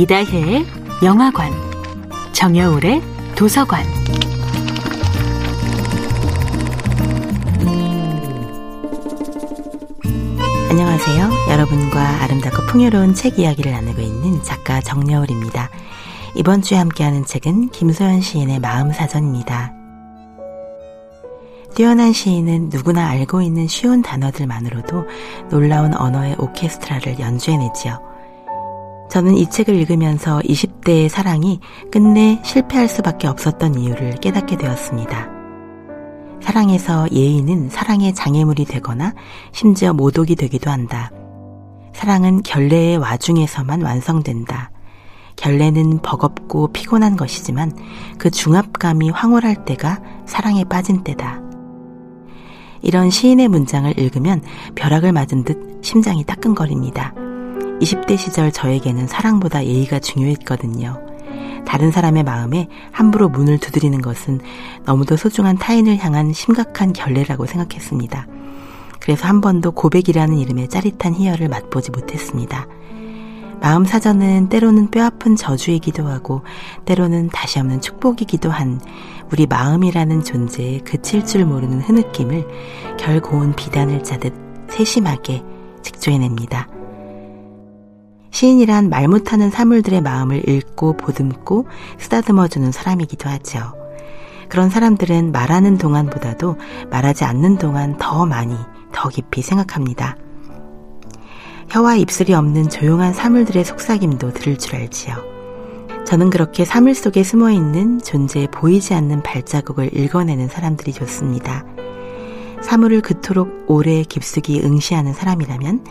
이다혜의 영화관, 정여울의 도서관. 안녕하세요. 여러분과 아름답고 풍요로운 책 이야기를 나누고 있는 작가 정여울입니다. 이번 주에 함께하는 책은 김소연 시인의 마음사전입니다. 뛰어난 시인은 누구나 알고 있는 쉬운 단어들만으로도 놀라운 언어의 오케스트라를 연주해내지요. 저는 이 책을 읽으면서 20대의 사랑이 끝내 실패할 수밖에 없었던 이유를 깨닫게 되었습니다. 사랑에서 예의는 사랑의 장애물이 되거나 심지어 모독이 되기도 한다. 사랑은 결례의 와중에서만 완성된다. 결례는 버겁고 피곤한 것이지만 그 중압감이 황홀할 때가 사랑에 빠진 때다. 이런 시인의 문장을 읽으면 벼락을 맞은 듯 심장이 따끔거립니다. 20대 시절 저에게는 사랑보다 예의가 중요했거든요. 다른 사람의 마음에 함부로 문을 두드리는 것은 너무도 소중한 타인을 향한 심각한 결례라고 생각했습니다. 그래서 한 번도 고백이라는 이름의 짜릿한 희열을 맛보지 못했습니다. 마음사전은 때로는 뼈아픈 저주이기도 하고 때로는 다시 없는 축복이기도 한 우리 마음이라는 존재에 그칠 줄 모르는 흐느낌을 결고운 비단을 짜듯 세심하게 직조해냅니다. 시인이란 말 못하는 사물들의 마음을 읽고 보듬고 쓰다듬어주는 사람이기도 하죠. 그런 사람들은 말하는 동안보다도 말하지 않는 동안 더 많이, 더 깊이 생각합니다. 혀와 입술이 없는 조용한 사물들의 속삭임도 들을 줄 알지요. 저는 그렇게 사물 속에 숨어있는 존재의 보이지 않는 발자국을 읽어내는 사람들이 좋습니다. 사물을 그토록 오래 깊숙이 응시하는 사람이라면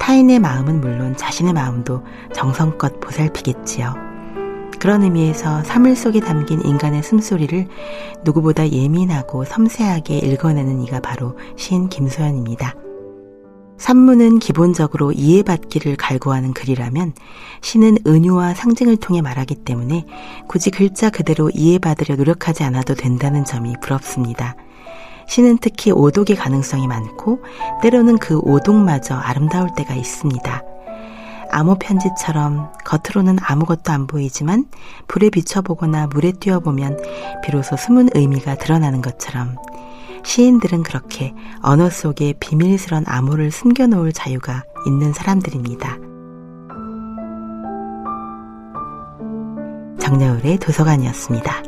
타인의 마음은 물론 자신의 마음도 정성껏 보살피겠지요. 그런 의미에서 사물 속에 담긴 인간의 숨소리를 누구보다 예민하고 섬세하게 읽어내는 이가 바로 시인 김소연입니다. 산문은 기본적으로 이해받기를 갈구하는 글이라면 시는 은유와 상징을 통해 말하기 때문에 굳이 글자 그대로 이해받으려 노력하지 않아도 된다는 점이 부럽습니다. 시는 특히 오독의 가능성이 많고 때로는 그 오독마저 아름다울 때가 있습니다. 암호편지처럼 겉으로는 아무것도 안 보이지만 불에 비춰보거나 물에 뛰어보면 비로소 숨은 의미가 드러나는 것처럼 시인들은 그렇게 언어 속에 비밀스런 암호를 숨겨놓을 자유가 있는 사람들입니다. 정여울의 도서관이었습니다.